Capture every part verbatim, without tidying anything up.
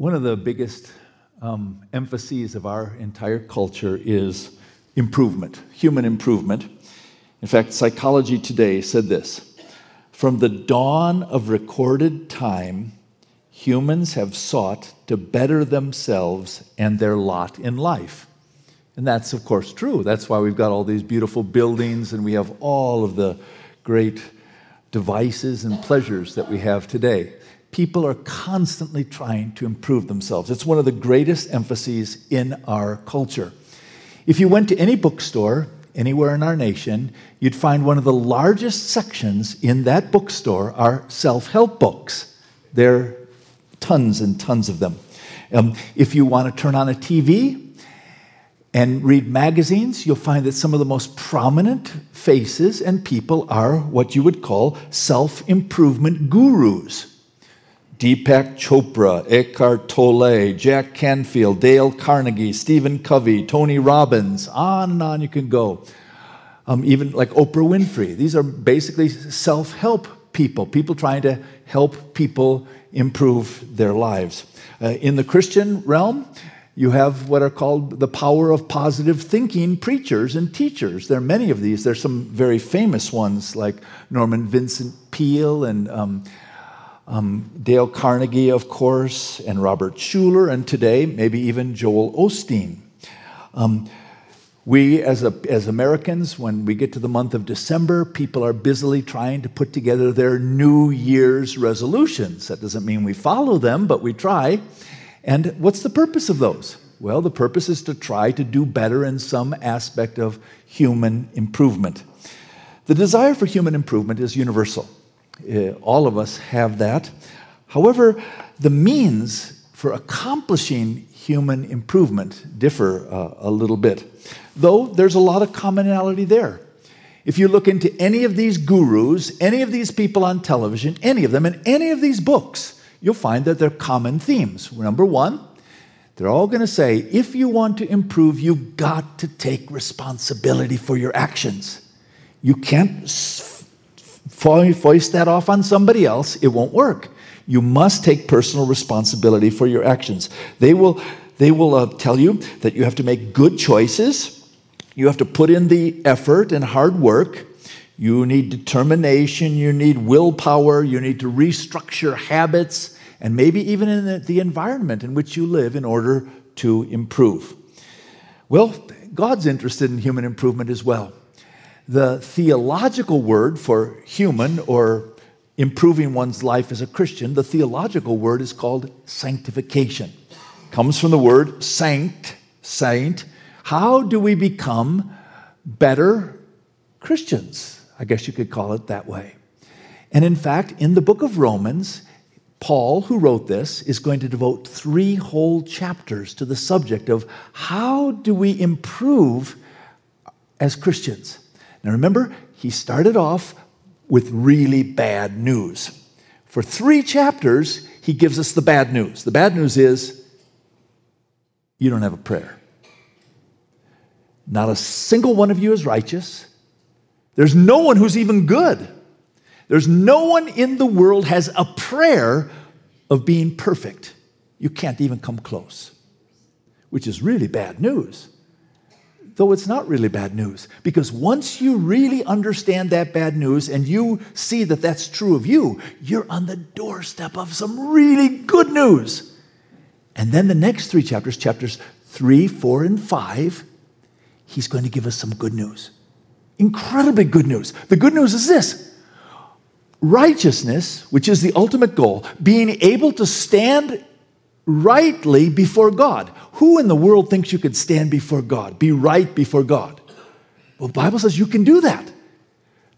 One of the biggest um, emphases of our entire culture is improvement, human improvement. In fact, Psychology Today said this: from the dawn of recorded time, humans have sought to better themselves and their lot in life. And that's, of course, true. That's why we've got all these beautiful buildings and we have all of the great devices and pleasures that we have today. People are constantly trying to improve themselves. It's one of the greatest emphases in our culture. If you went to any bookstore anywhere in our nation, you'd find one of the largest sections in that bookstore are self-help books. There are tons and tons of them. Um, if you want to turn on a T V and read magazines, you'll find that some of the most prominent faces and people are what you would call self-improvement gurus. Deepak Chopra, Eckhart Tolle, Jack Canfield, Dale Carnegie, Stephen Covey, Tony Robbins, on and on you can go. Um, even like Oprah Winfrey. These are basically self-help people, people trying to help people improve their lives. Uh, in the Christian realm, you have what are called the power of positive thinking preachers and teachers. There are many of these. There's some very famous ones like Norman Vincent Peale and um, Um, Dale Carnegie, of course, and Robert Schuller, and today maybe even Joel Osteen. Um, we, as, a, as Americans, when we get to the month of December, people are busily trying to put together their New Year's resolutions. That doesn't mean we follow them, but we try. And what's the purpose of those? Well, the purpose is to try to do better in some aspect of human improvement. The desire for human improvement is universal. Uh, all of us have that. However, the means for accomplishing human improvement differ uh, a little bit, though there's a lot of commonality there. If you look into any of these gurus, any of these people on television, any of them, and any of these books, you'll find that they're common themes. Number one, they're all going to say, if you want to improve, you've got to take responsibility for your actions. You can't s- foist that off on somebody else, it won't work. You must take personal responsibility for your actions. They will, they will uh, tell you that you have to make good choices. You have to put in the effort and hard work. You need determination. You need willpower. You need to restructure habits and maybe even in the, the environment in which you live in order to improve. Well, God's interested in human improvement as well. The theological word for human or improving one's life as a Christian, the theological word is called sanctification. It comes from the word sanct, saint. How do we become better Christians? I guess you could call it that way. And in fact, in the book of Romans, Paul, who wrote this, is going to devote three whole chapters to the subject of how do we improve as Christians? Now remember, he started off with really bad news. For three chapters, he gives us the bad news. The bad news is, you don't have a prayer. Not a single one of you is righteous. There's no one who's even good. There's no one in the world has a prayer of being perfect. You can't even come close, which is really bad news. Though it's not really bad news, because once you really understand that bad news and you see that that's true of you, you're on the doorstep of some really good news. And then the next three chapters, chapters three, four, and five, he's going to give us some good news. Incredibly good news. The good news is this: righteousness, which is the ultimate goal, being able to stand rightly before God. Who in the world thinks you could stand before God, be right before God? Well, the Bible says you can do that.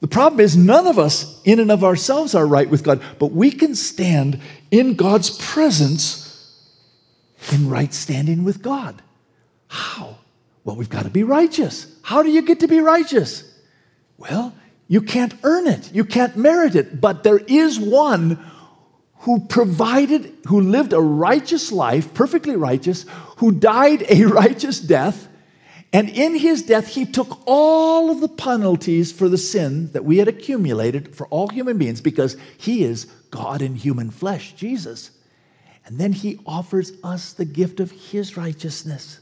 The problem is none of us in and of ourselves are right with God, but we can stand in God's presence in right standing with God. How? Well, we've got to be righteous. How do you get to be righteous? Well, you can't earn it. You can't merit it, but there is one who provided, who lived a righteous life, perfectly righteous, who died a righteous death, and in his death he took all of the penalties for the sin that we had accumulated for all human beings because he is God in human flesh, Jesus. And then he offers us the gift of his righteousness.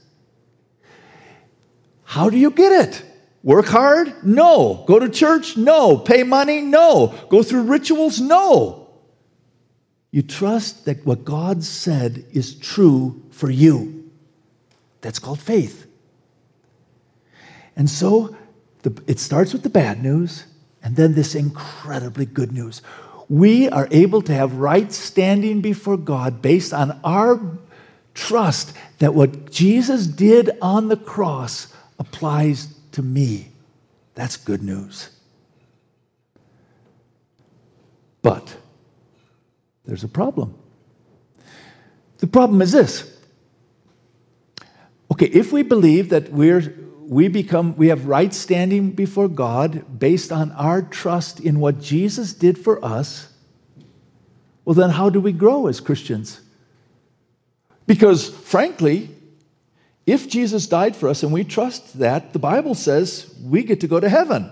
How do you get it? Work hard? No. Go to church? No. Pay money? No. Go through rituals? No. You trust that what God said is true for you. That's called faith. And so the, it starts with the bad news and then this incredibly good news. We are able to have right standing before God based on our trust that what Jesus did on the cross applies to me. That's good news. But there's a problem. The problem is this. Okay, if we believe that we're we become we have right standing before God based on our trust in what Jesus did for us, well then how do we grow as Christians? Because frankly, if Jesus died for us and we trust that, the Bible says we get to go to heaven.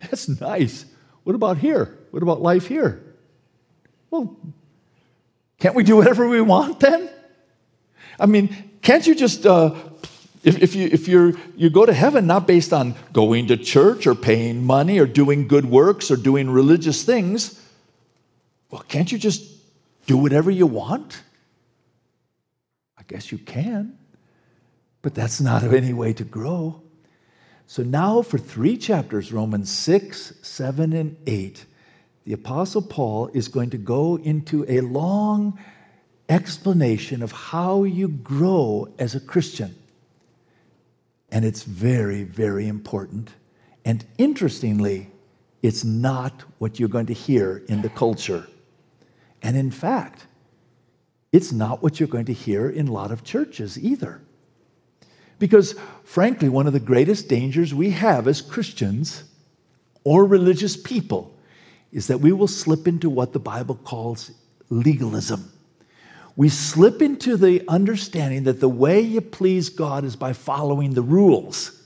That's nice. What about here? What about life here? Well, can't we do whatever we want then? I mean, can't you just, uh, if, if you if you you go to heaven not based on going to church or paying money or doing good works or doing religious things, well, can't you just do whatever you want? I guess you can. But that's not any way to grow. So now for three chapters, Romans six, seven, and eight, the Apostle Paul is going to go into a long explanation of how you grow as a Christian. And it's very, very important. And interestingly, it's not what you're going to hear in the culture. And in fact, it's not what you're going to hear in a lot of churches either. Because frankly, one of the greatest dangers we have as Christians or religious people is that we will slip into what the Bible calls legalism. We slip into the understanding that the way you please God is by following the rules.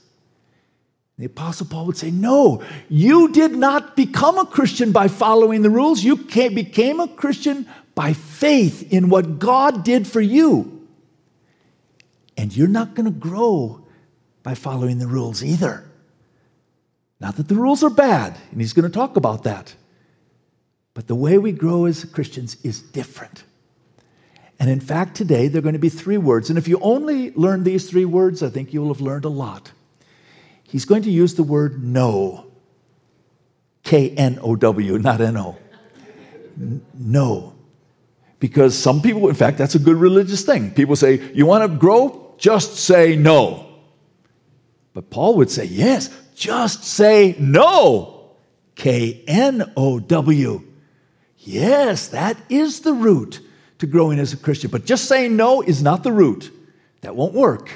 The Apostle Paul would say, no, you did not become a Christian by following the rules. You became a Christian by faith in what God did for you. And you're not going to grow by following the rules either. Not that the rules are bad, and he's going to talk about that. But the way we grow as Christians is different. And in fact, today, there are going to be three words. And if you only learn these three words, I think you will have learned a lot. He's going to use the word no. K N O W, not N O. No. Because some people, in fact, that's a good religious thing. People say, you want to grow? Just say no. But Paul would say, yes, just say no. K N O W. Yes, that is the root to growing as a Christian. But just saying no is not the root. That won't work.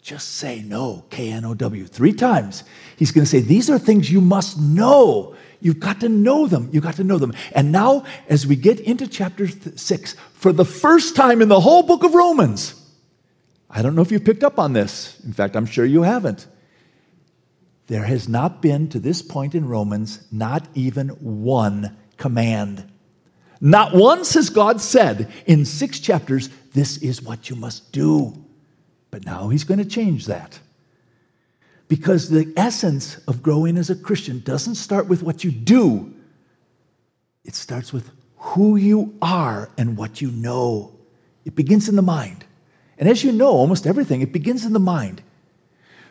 Just say no, K N O W, three times. He's going to say, these are things you must know. You've got to know them. You've got to know them. And now, as we get into chapter six, for the first time in the whole book of Romans, I don't know if you've picked up on this. In fact, I'm sure you haven't. There has not been, to this point in Romans, not even one command. Not once has God said in six chapters, this is what you must do. But now he's going to change that. Because the essence of growing as a Christian doesn't start with what you do. It starts with who you are and what you know. It begins in the mind. And as you know, almost everything, it begins in the mind.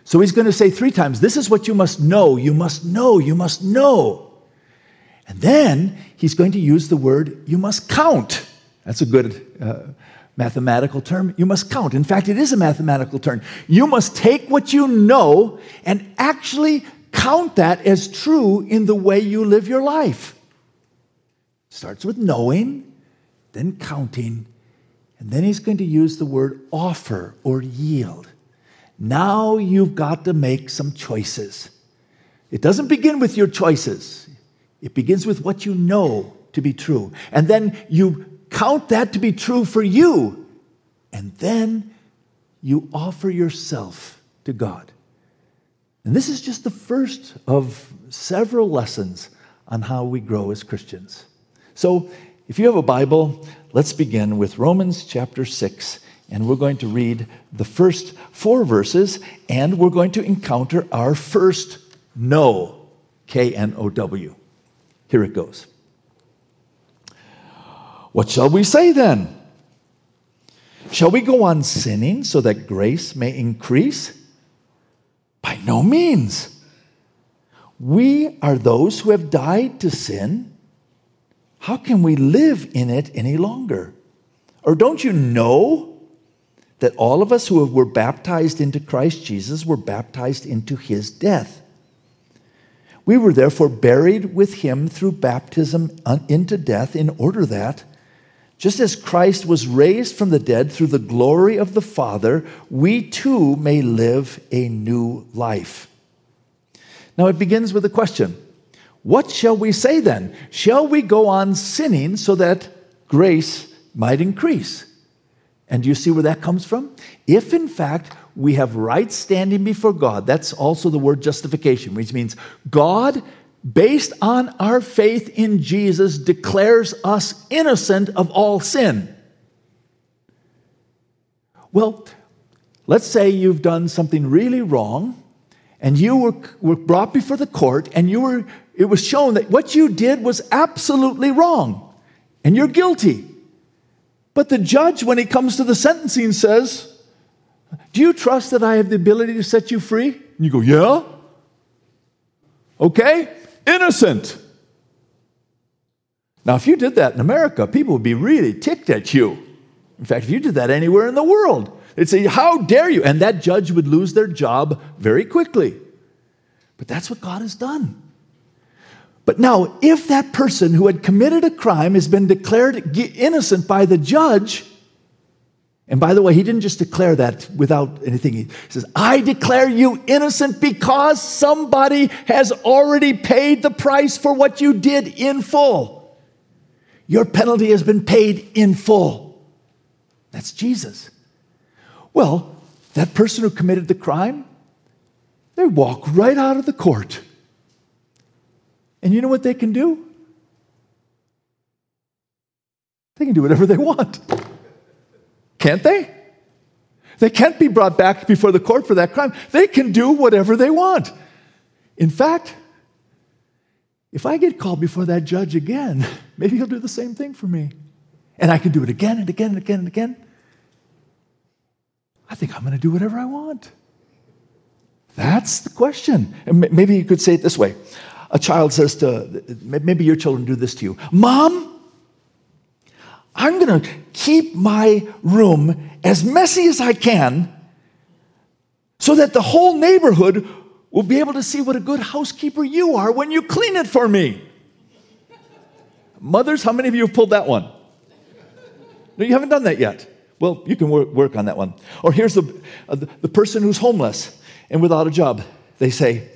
So he's going to say three times, this is what you must know, you must know, you must know. And then he's going to use the word, you must count. That's a good uh, mathematical term, you must count. In fact, it is a mathematical term. You must take what you know and actually count that as true in the way you live your life. Starts with knowing, then counting, and then he's going to use the word offer or yield. Now you've got to make some choices. It doesn't begin with your choices. It begins with what you know to be true. And then you count that to be true for you. And then you offer yourself to God. And this is just the first of several lessons on how we grow as Christians. So If you have a Bible, let's begin with Romans chapter six, and we're going to read the first four verses, and we're going to encounter our first no, K N O W. Here it goes. What shall we say then? Shall we go on sinning so that grace may increase? By no means. We are those who have died to sin. How can we live in it any longer? Or don't you know that all of us who were baptized into Christ Jesus were baptized into his death? We were therefore buried with him through baptism into death, in order that, just as Christ was raised from the dead through the glory of the Father, we too may live a new life. Now it begins with a question. What shall we say then? Shall we go on sinning so that grace might increase? And do you see where that comes from? If, in fact, we have right standing before God, that's also the word justification, which means God, based on our faith in Jesus, declares us innocent of all sin. Well, let's say you've done something really wrong, and you were, were brought before the court, and you were it was shown that what you did was absolutely wrong, and you're guilty. But the judge, when it comes to the sentencing, says, do you trust that I have the ability to set you free? And you go, yeah. Okay, innocent. Now, if you did that in America, people would be really ticked at you. In fact, if you did that anywhere in the world, they'd say, how dare you? And that judge would lose their job very quickly. But that's what God has done. But now, if that person who had committed a crime has been declared innocent by the judge, and by the way, he didn't just declare that without anything. He says, I declare you innocent because somebody has already paid the price for what you did in full. Your penalty has been paid in full. That's Jesus. Well, that person who committed the crime, they walk right out of the court. And you know what they can do? They can do whatever they want. Can't they? They can't be brought back before the court for that crime. They can do whatever they want. In fact, if I get called before that judge again, maybe he'll do the same thing for me. And I can do it again and again and again and again. I think I'm going to do whatever I want. That's the question. And maybe you could say it this way. A child says to, maybe your children do this to you, Mom, I'm going to keep my room as messy as I can so that the whole neighborhood will be able to see what a good housekeeper you are when you clean it for me. Mothers, how many of you have pulled that one? No, you haven't done that yet. Well, you can work, work on that one. Or here's the, uh, the, the person who's homeless and without a job. They say,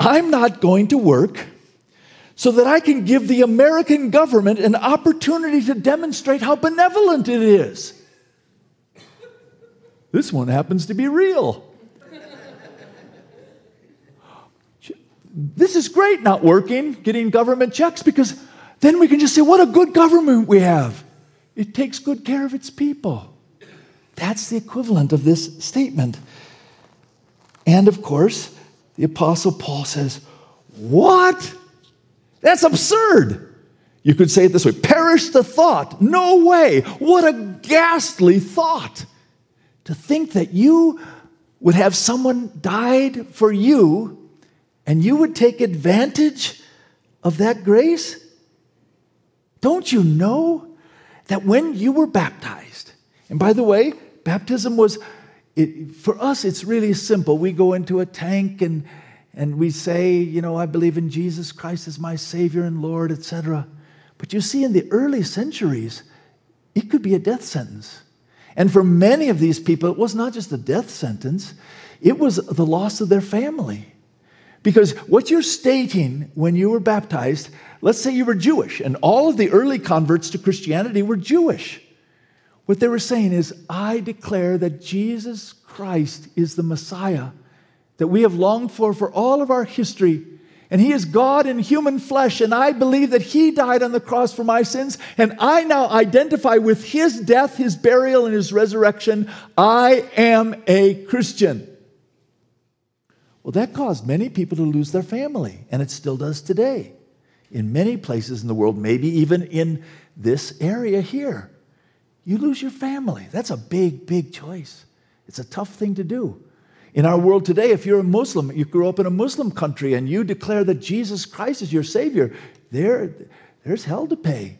I'm not going to work so that I can give the American government an opportunity to demonstrate how benevolent it is. This one happens to be real. This is great, not working, getting government checks, because then we can just say, what a good government we have. It takes good care of its people. That's the equivalent of this statement. And, of course, the Apostle Paul says, what? That's absurd. You could say it this way. Perish the thought. No way. What a ghastly thought. To think that you would have someone died for you and you would take advantage of that grace. Don't you know that when you were baptized, and by the way, baptism was, it, for us it's really simple. We go into a tank and And we say, you know, I believe in Jesus Christ as my Savior and Lord, et cetera. But you see, in the early centuries, it could be a death sentence. And for many of these people, it was not just a death sentence. It was the loss of their family. Because what you're stating when you were baptized, let's say you were Jewish, and all of the early converts to Christianity were Jewish. What they were saying is, I declare that Jesus Christ is the Messiah that we have longed for for all of our history, And he is God in human flesh, and I believe that he died on the cross for my sins, and I now identify with his death, his burial, and his resurrection. I am a Christian. Well, that caused many people to lose their family, and it still does today in many places in the world, maybe even in this area here. You lose your family. That's a big, big choice. It's a tough thing to do. In our world today, if you're a Muslim, you grew up in a Muslim country and you declare that Jesus Christ is your Savior, there, there's hell to pay.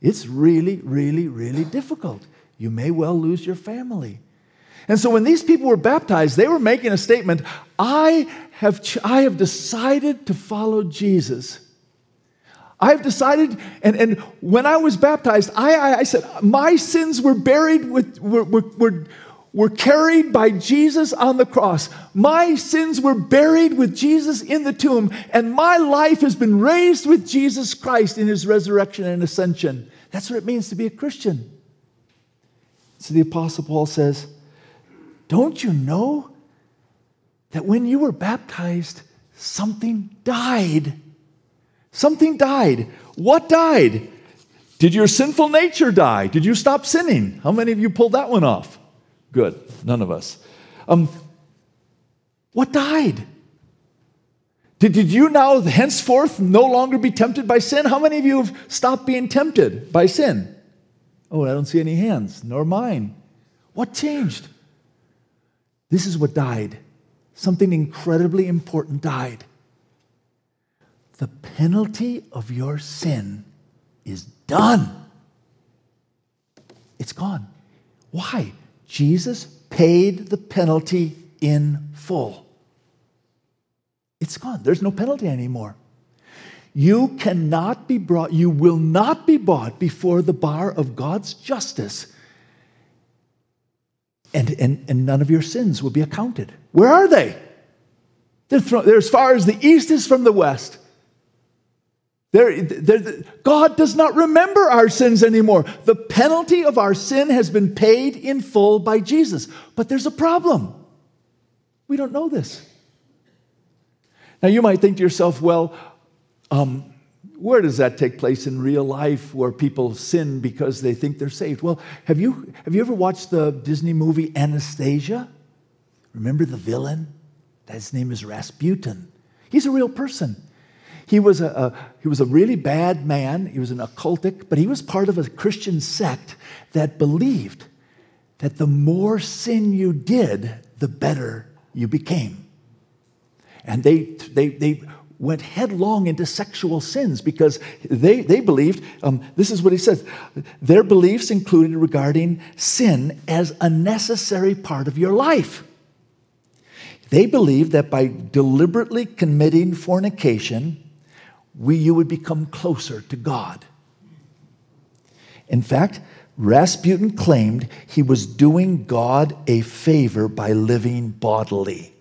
It's really, really, really difficult. You may well lose your family. And so when these people were baptized, they were making a statement, I have, ch- I have decided to follow Jesus. I've decided, and, and when I was baptized, I, I, I said, my sins were buried with... Were, were, were, were carried by Jesus on the cross. My sins were buried with Jesus in the tomb, and my life has been raised with Jesus Christ in his resurrection and ascension. That's what it means to be a Christian. So the Apostle Paul says, don't you know that when you were baptized, something died? Something died. What died? Did your sinful nature die? Did you stop sinning? How many of you pulled that one off? Good. None of us. Um, what died? Did, did you now henceforth no longer be tempted by sin? How many of you have stopped being tempted by sin? Oh, I don't see any hands, nor mine. What changed? This is what died. Something incredibly important died. The penalty of your sin is done. It's gone. Why? Jesus paid the penalty in full. It's gone. There's no penalty anymore. You cannot be brought, you will not be brought before the bar of God's justice. And, and, and none of your sins will be accounted. Where are they? They're, thrown, they're as far as the east is from the west. They're, they're, God does not remember our sins anymore. The penalty of our sin has been paid in full by Jesus. But there's a problem. We don't know this. Now you might think to yourself, well, um, where does that take place in real life where people sin because they think they're saved? Well, have you, have you ever watched the Disney movie Anastasia? Remember the villain? His name is Rasputin. He's a real person. He was a, a he was a really bad man. He was an occultic, but he was part of a Christian sect that believed that the more sin you did, the better you became. And they they they went headlong into sexual sins because they they believed. Um, this is what he says. Their beliefs included regarding sin as a necessary part of your life. They believed that by deliberately committing fornication, We, you would become closer to God. In fact, Rasputin claimed he was doing God a favor by living bodily.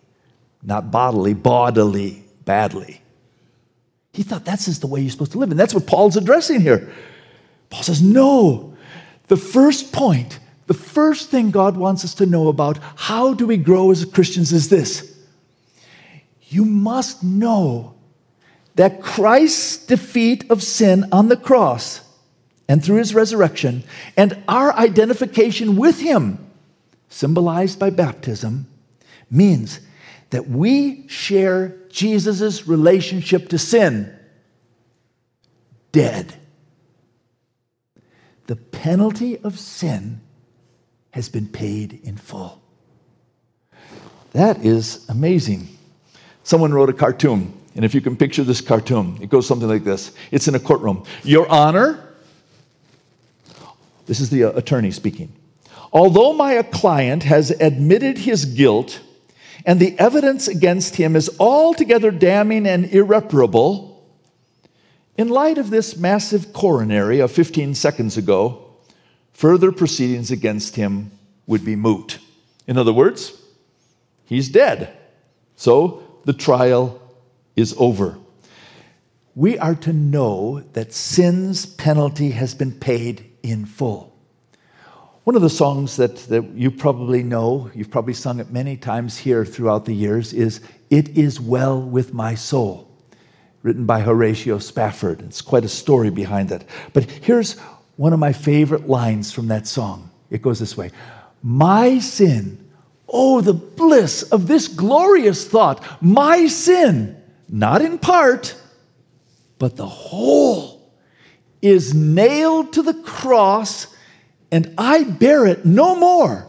Not bodily, bodily, badly. He thought that's just the way you're supposed to live. And that's what Paul's addressing here. Paul says, no, the first point, the first thing God wants us to know about how do we grow as Christians is this. You must know that Christ's defeat of sin on the cross and through his resurrection and our identification with him, symbolized by baptism, means that we share Jesus' relationship to sin. Dead. The penalty of sin has been paid in full. That is amazing. Someone wrote a cartoon. And if you can picture this cartoon, it goes something like this. It's in a courtroom. Your Honor, this is the attorney speaking. Although my client has admitted his guilt and the evidence against him is altogether damning and irreparable, in light of this massive coronary of fifteen seconds ago, further proceedings against him would be moot. In other words, he's dead. So the trial is over. We are to know that sin's penalty has been paid in full. One of the songs that, that you probably know, you've probably sung it many times here throughout the years, is It Is Well With My Soul. written by Horatio Spafford. It's quite a story behind that. But here's one of my favorite lines from that song. It goes this way. My sin, oh, the bliss of this glorious thought. My sin, not in part, but the whole, is nailed to the cross, and I bear it no more.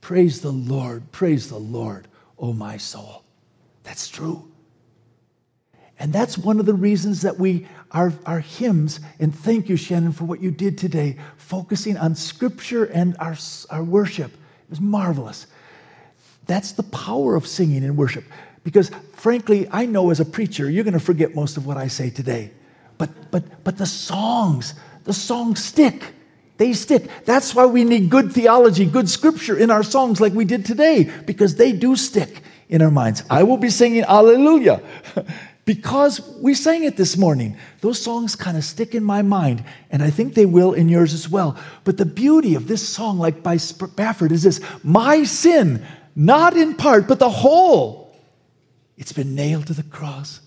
Praise the Lord, praise the Lord, oh my soul. That's true. And that's one of the reasons that we, our, our hymns, and thank you, Shannon, for what you did today, focusing on Scripture and our, our worship. It was marvelous. That's the power of singing and worship. Because frankly, I know as a preacher, you're going to forget most of what I say today. But but but the songs, the songs stick. They stick. That's why we need good theology, good Scripture in our songs like we did today, because they do stick in our minds. I will be singing Alleluia because we sang it this morning. Those songs kind of stick in my mind, and I think they will in yours as well. But the beauty of this song, like by Spafford, is this. My sin, not in part, but the whole. It's been nailed to the cross.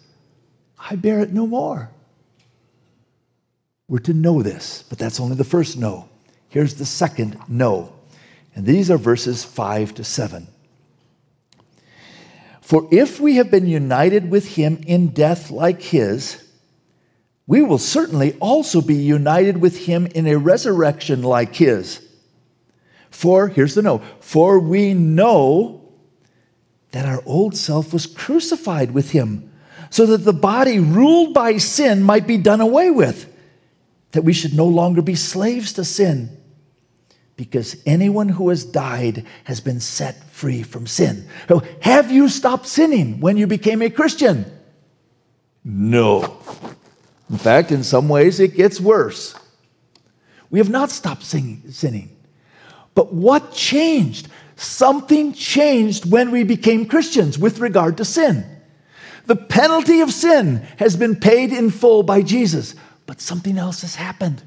I bear it no more. We're to know this, but that's only the first no. Here's the second no. And these are verses five to seven. For if we have been united with him in death like his, we will certainly also be united with him in a resurrection like his. For, here's the no, for we know that our old self was crucified with him, so that the body ruled by sin might be done away with, that we should no longer be slaves to sin, because anyone who has died has been set free from sin. So have you stopped sinning when you became a Christian? No. In fact, in some ways, it gets worse. We have not stopped sinning. But what changed? Something changed when we became Christians with regard to sin. The penalty of sin has been paid in full by Jesus, but something else has happened.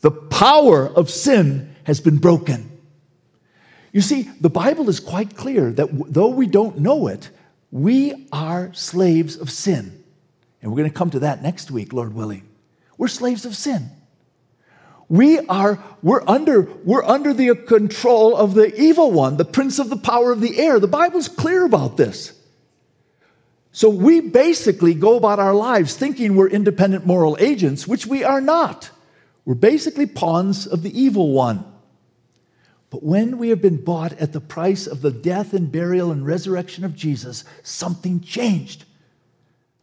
The power of sin has been broken. You see, the Bible is quite clear that though we don't know it, we are slaves of sin. And we're going to come to that next week, Lord willing. We're slaves of sin. We are, we're under, we're under the control of the evil one, the prince of the power of the air. The Bible's clear about this. So we basically go about our lives thinking we're independent moral agents, which we are not. We're basically pawns of the evil one. But when we have been bought at the price of the death and burial and resurrection of Jesus, something changed.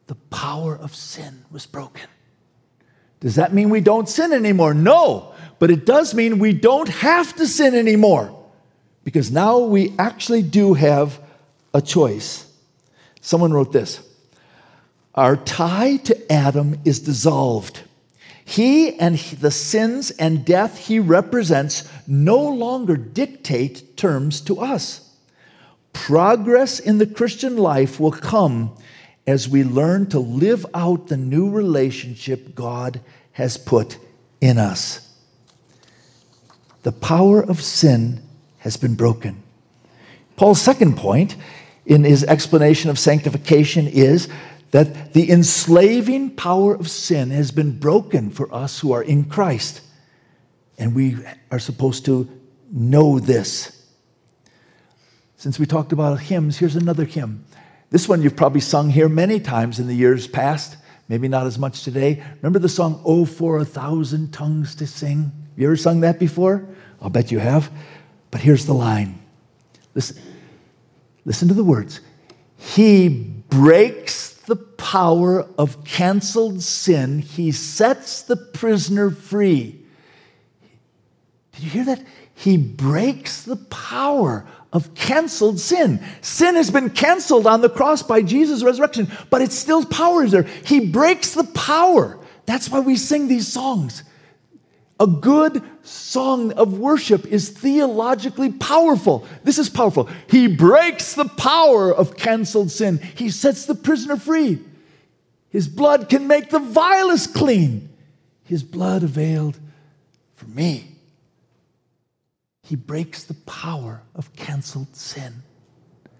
The power of sin was broken. Does that mean we don't sin anymore? No, but it does mean we don't have to sin anymore, because now we actually do have a choice. Someone wrote this. Our tie to Adam is dissolved. He and the sins and death he represents no longer dictate terms to us. Progress in the Christian life will come as we learn to live out the new relationship God has put in us. The power of sin has been broken. Paul's second point in his explanation of sanctification is that the enslaving power of sin has been broken for us who are in Christ. And we are supposed to know this. Since we talked about hymns, here's another hymn. This one you've probably sung here many times in the years past, maybe not as much today. Remember the song, Oh, for a Thousand Tongues to Sing? You ever sung that before? I'll bet you have. But here's the line. Listen, listen to the words. He breaks the power of canceled sin. He sets the prisoner free. Did you hear that? He breaks the power of canceled sin. Sin has been canceled on the cross by Jesus' resurrection, but it's still power is there. He breaks the power. That's why we sing these songs. A good song of worship is theologically powerful. This is powerful. He breaks the power of canceled sin. He sets the prisoner free. His blood can make the vilest clean. His blood availed for me. He breaks the power of canceled sin.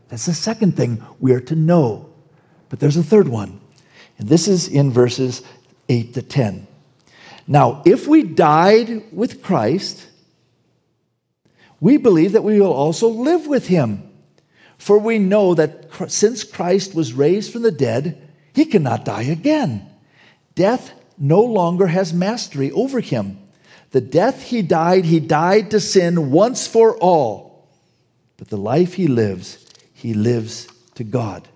That's the second thing we are to know. But there's a third one, and this is in verses eight to ten. Now, if we died with Christ, we believe that we will also live with him. For we know that since Christ was raised from the dead, he cannot die again. Death no longer has mastery over him. The death he died, he died to sin once for all. But the life he lives, he lives to God.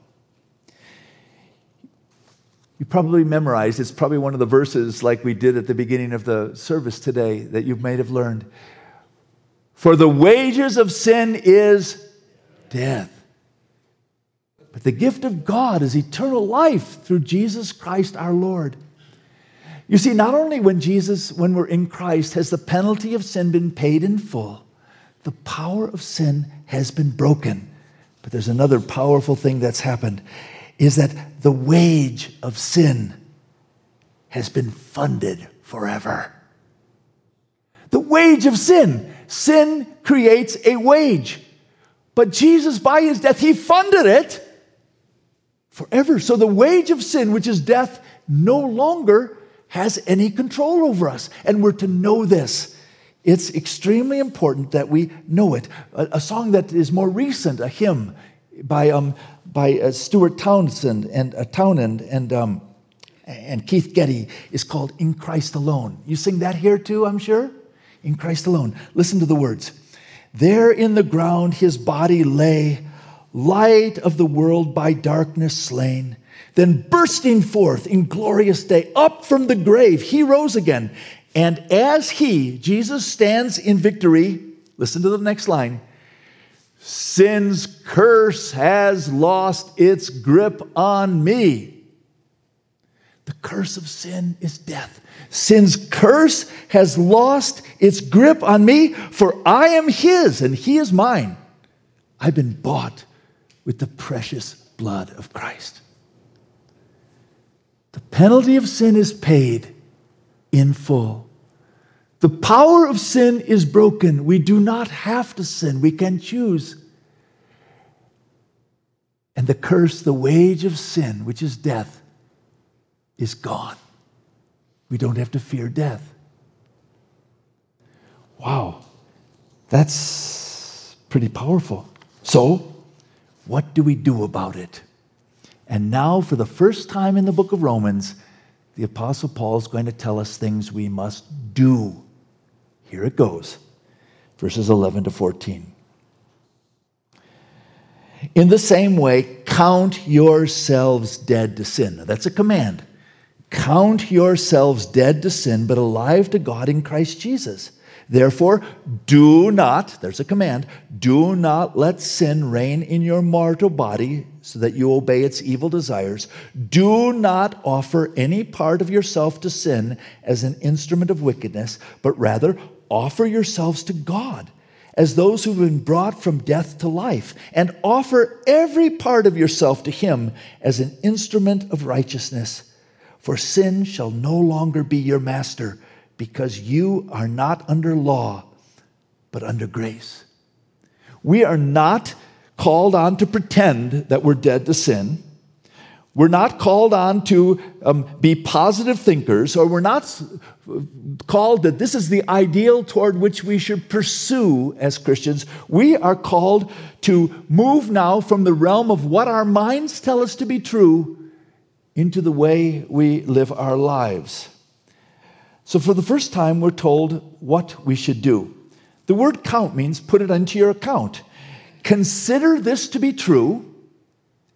You probably memorized, it's probably one of the verses like we did at the beginning of the service today that you may have learned. For the wages of sin is death. But the gift of God is eternal life through Jesus Christ our Lord. You see, not only when Jesus, when we're in Christ, has the penalty of sin been paid in full, the power of sin has been broken. But there's another powerful thing that's happened, is that the wage of sin has been funded forever. The wage of sin. Sin creates a wage. But Jesus, by his death, he funded it forever. So the wage of sin, which is death, no longer has any control over us. And we're to know this. It's extremely important that we know it. A, a song that is more recent, a hymn by um, by uh, Stuart Townend and uh, Townend and um, and Keith Getty, is called "In Christ Alone." You sing that here too, I'm sure. In Christ alone. Listen to the words. There in the ground his body lay, light of the world by darkness slain. Then bursting forth in glorious day, up from the grave he rose again. And as he, Jesus, stands in victory, listen to the next line, sin's curse has lost its grip on me. The curse of sin is death. Sin's curse has lost its grip on me, for I am his and he is mine. I've been bought with the precious blood of Christ. The penalty of sin is paid in full. The power of sin is broken. We do not have to sin. We can choose. And the curse, the wage of sin, which is death, is gone. We don't have to fear death. Wow, that's pretty powerful. So, what do we do about it? And now, for the first time in the book of Romans, the Apostle Paul is going to tell us things we must do. Here it goes, verses eleven to fourteen. In the same way, count yourselves dead to sin. Now, that's a command. Count yourselves dead to sin, but alive to God in Christ Jesus. Therefore, do not, there's a command, do not let sin reign in your mortal body so that you obey its evil desires. Do not offer any part of yourself to sin as an instrument of wickedness, but rather offer yourselves to God as those who've been brought from death to life, and offer every part of yourself to him as an instrument of righteousness. For sin shall no longer be your master, because you are not under law, but under grace. We are not called on to pretend that we're dead to sin. We're not called on to um, be positive thinkers, or we're not called that this is the ideal toward which we should pursue as Christians. We are called to move now from the realm of what our minds tell us to be true into the way we live our lives. So for the first time, we're told what we should do. The word count means put it into your account. Consider this to be true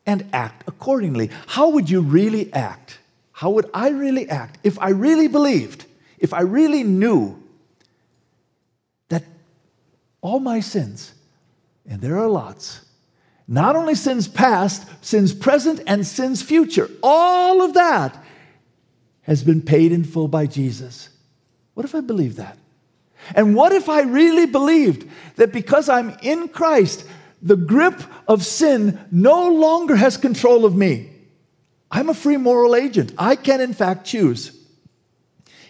and act accordingly. How would you really act? How would I really act if I really believed, if I really knew that all my sins, and there are lots, not only sins past, sins present, and sins future. All of that has been paid in full by Jesus. What if I believed that? And what if I really believed that because I'm in Christ, the grip of sin no longer has control of me? I'm a free moral agent. I can, in fact, choose.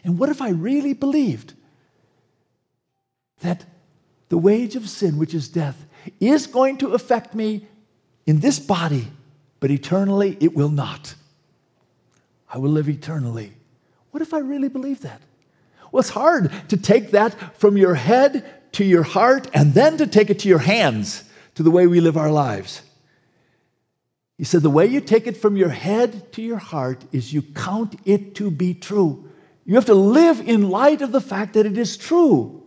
And what if I really believed that the wage of sin, which is death, is going to affect me in this body but eternally it will not. I will live eternally. What if I really believe that? Well, it's hard to take that from your head to your heart and then to take it to your hands, to the way we live our lives. He said the way you take it from your head to your heart is you count it to be true. You have to live in light of the fact that it is true.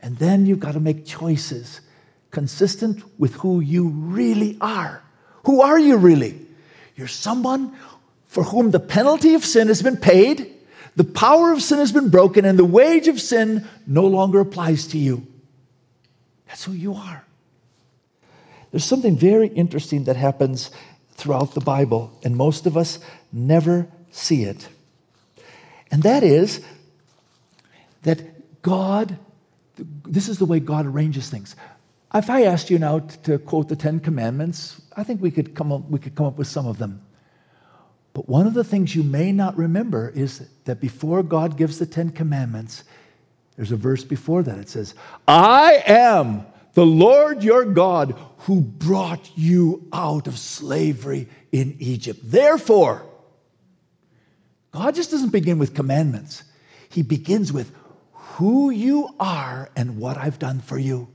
And then you've got to make choices consistent with who you really are. Who are you really? You're someone for whom the penalty of sin has been paid, the power of sin has been broken, and the wage of sin no longer applies to you. That's who you are. There's something very interesting that happens throughout the Bible, and most of us never see it. And that is that God, this is the way God arranges things. If I asked you now to quote the Ten Commandments, I think we could come up, we could come up with some of them. But one of the things you may not remember is that before God gives the Ten Commandments, there's a verse before that. It says, I am the Lord your God who brought you out of slavery in Egypt. Therefore, God just doesn't begin with commandments. He begins with who you are and what I've done for you.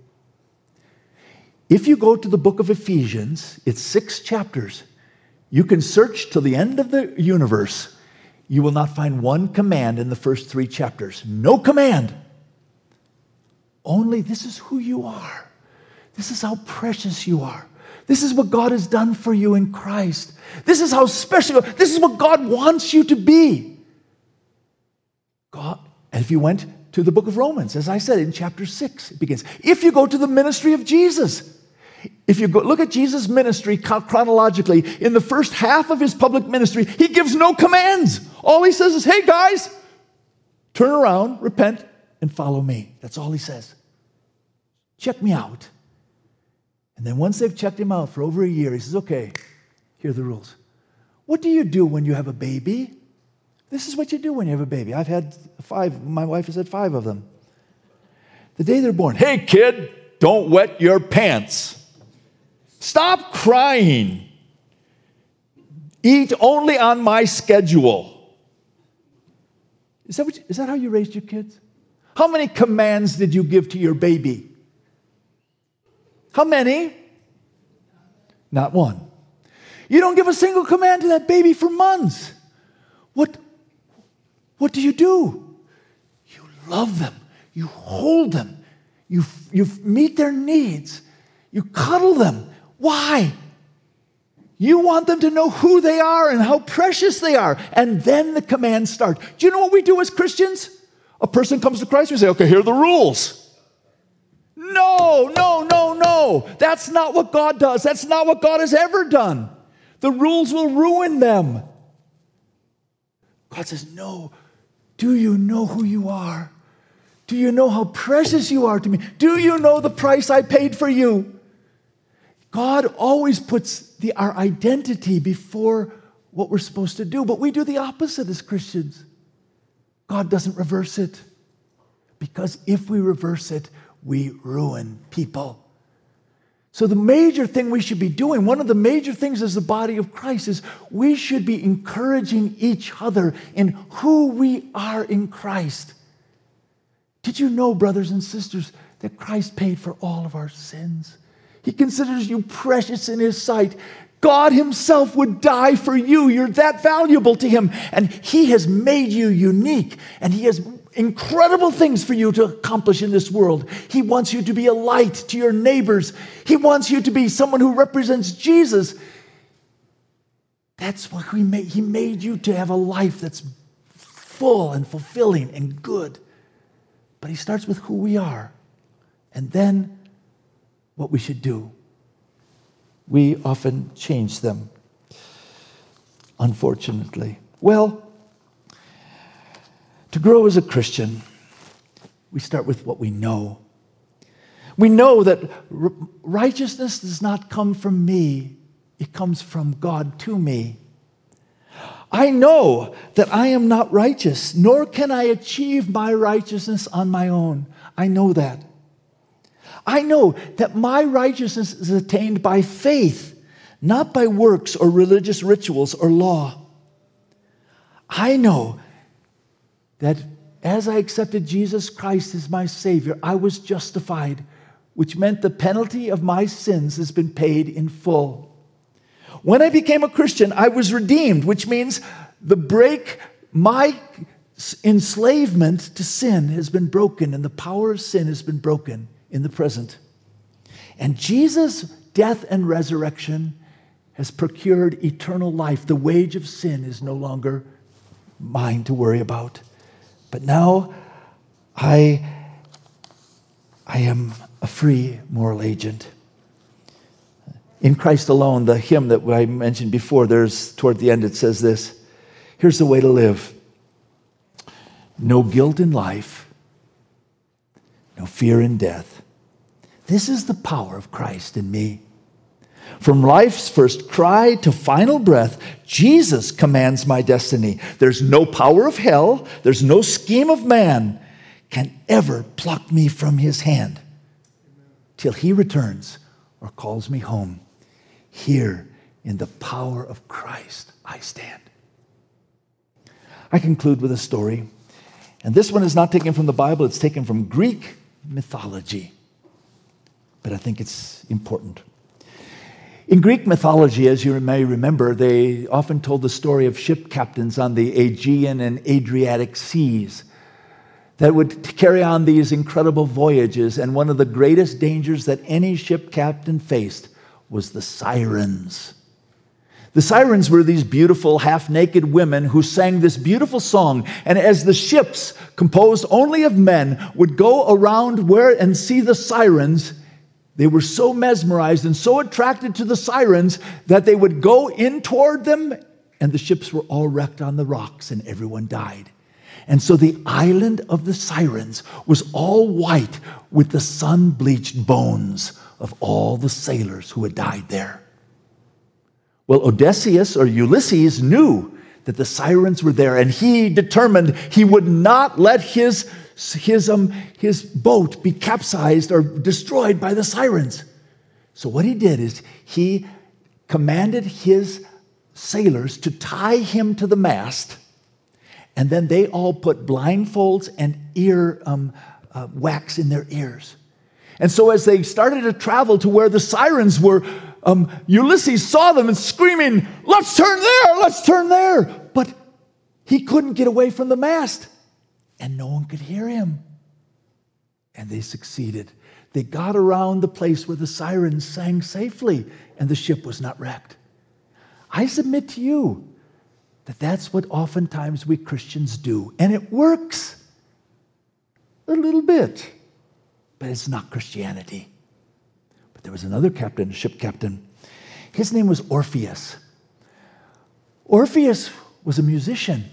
If you go to the book of Ephesians, it's six chapters. You can search till the end of the universe. You will not find one command in the first three chapters. No command. Only this is who you are. This is how precious you are. This is what God has done for you in Christ. This is how special. This is what God wants you to be. God, and if you went to the book of Romans, as I said, in chapter six, it begins. If you go to the ministry of Jesus, if you go, look at Jesus' ministry chronologically, in the first half of his public ministry, he gives no commands. All he says is, hey, guys, turn around, repent, and follow me. That's all he says. Check me out. And then once they've checked him out for over a year, he says, okay, here are the rules. What do you do when you have a baby? This is what you do when you have a baby. I've had five. My wife has had five of them. The day they're born, hey, kid, don't wet your pants. Stop crying. Eat only on my schedule. Is that, what you, is that how you raised your kids? How many commands did you give to your baby? How many? Not one. You don't give a single command to that baby for months. What, what do you do? You love them. You hold them. You, you meet their needs. You cuddle them. Why? You want them to know who they are and how precious they are. And then the commands start. Do you know what we do as Christians? A person comes to Christ, we say, okay, here are the rules. No, no, no, no. That's not what God does. That's not what God has ever done. The rules will ruin them. God says, no. Do you know who you are? Do you know how precious you are to me? Do you know the price I paid for you? God always puts the, our identity before what we're supposed to do, but we do the opposite as Christians. God doesn't reverse it, because if we reverse it, we ruin people. So the major thing we should be doing, one of the major things as the body of Christ, is we should be encouraging each other in who we are in Christ. Did you know, brothers and sisters, that Christ paid for all of our sins? He considers you precious in his sight. God himself would die for you. You're that valuable to him. And he has made you unique. And he has incredible things for you to accomplish in this world. He wants you to be a light to your neighbors. He wants you to be someone who represents Jesus. That's what he made. He made you to have a life that's full and fulfilling and good. But he starts with who we are, and then what we should do. We often change them, unfortunately. Well, to grow as a Christian, we start with what we know. We know that righteousness does not come from me. It comes from God to me. I know that I am not righteous, nor can I achieve my righteousness on my own. I know that. I know that my righteousness is attained by faith, not by works or religious rituals or law. I know that as I accepted Jesus Christ as my Savior, I was justified, which meant the penalty of my sins has been paid in full. When I became a Christian, I was redeemed, which means the break, my enslavement to sin has been broken, and the power of sin has been broken in the present. And Jesus' death and resurrection has procured eternal life. The wage of sin is no longer mine to worry about. But now I, I am a free moral agent. In Christ alone, the hymn that I mentioned before, there's toward the end it says this, here's the way to live. No guilt in life, no fear in death. This is the power of Christ in me. From life's first cry to final breath, Jesus commands my destiny. There's no power of hell, there's no scheme of man can ever pluck me from his hand till he returns or calls me home. Here in the power of Christ I stand. I conclude with a story, and this one is not taken from the Bible, it's taken from Greek mythology. But I think it's important. In Greek mythology, as you may remember, they often told the story of ship captains on the Aegean and Adriatic seas that would carry on these incredible voyages, and one of the greatest dangers that any ship captain faced was the sirens. The sirens were these beautiful, half-naked women who sang this beautiful song. And as the ships, composed only of men, would go around where and see the sirens, they were so mesmerized and so attracted to the sirens that they would go in toward them, and the ships were all wrecked on the rocks and everyone died. And so the island of the sirens was all white with the sun-bleached bones of all the sailors who had died there. Well, Odysseus or Ulysses knew that the sirens were there, and he determined he would not let his His, um, his boat be capsized or destroyed by the sirens. So what he did is he commanded his sailors to tie him to the mast, and then they all put blindfolds and ear um, uh, wax in their ears. And so as they started to travel to where the sirens were, um, Ulysses saw them and screaming, "Let's turn there, let's turn there!" But he couldn't get away from the mast. And no one could hear him. And they succeeded. They got around the place where the sirens sang safely, and the ship was not wrecked. I submit to you that that's what oftentimes we Christians do. And it works a little bit, but it's not Christianity. But there was another captain, ship captain. His name was Orpheus. Orpheus was a musician.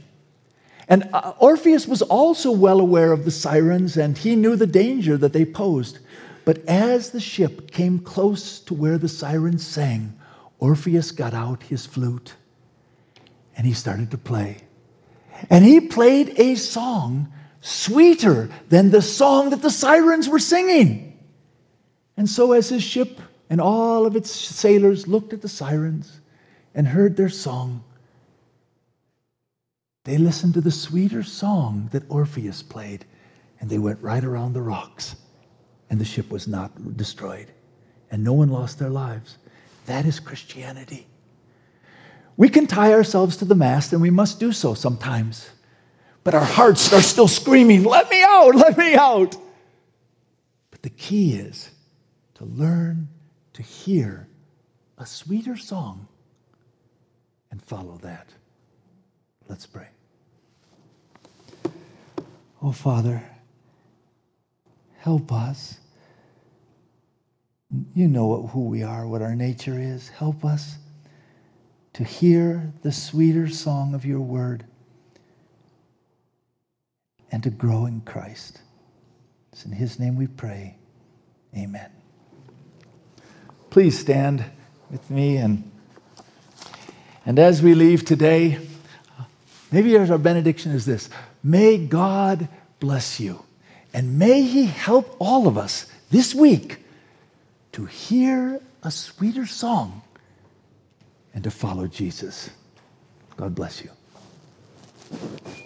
And Orpheus was also well aware of the sirens, and he knew the danger that they posed. But as the ship came close to where the sirens sang, Orpheus got out his flute, and he started to play. And he played a song sweeter than the song that the sirens were singing. And so as his ship and all of its sailors looked at the sirens and heard their song, they listened to the sweeter song that Orpheus played, and they went right around the rocks, and the ship was not destroyed, and no one lost their lives. That is Christianity. We can tie ourselves to the mast, and we must do so sometimes, but our hearts are still screaming, "Let me out, let me out!" But the key is to learn to hear a sweeter song and follow that. Let's pray. Oh, Father, help us. You know who we are, what our nature is. Help us to hear the sweeter song of your word and to grow in Christ. It's in his name we pray. Amen. Please stand with me. And, and as we leave today, maybe our benediction is this: may God bless you, and may he help all of us this week to hear a sweeter song and to follow Jesus. God bless you.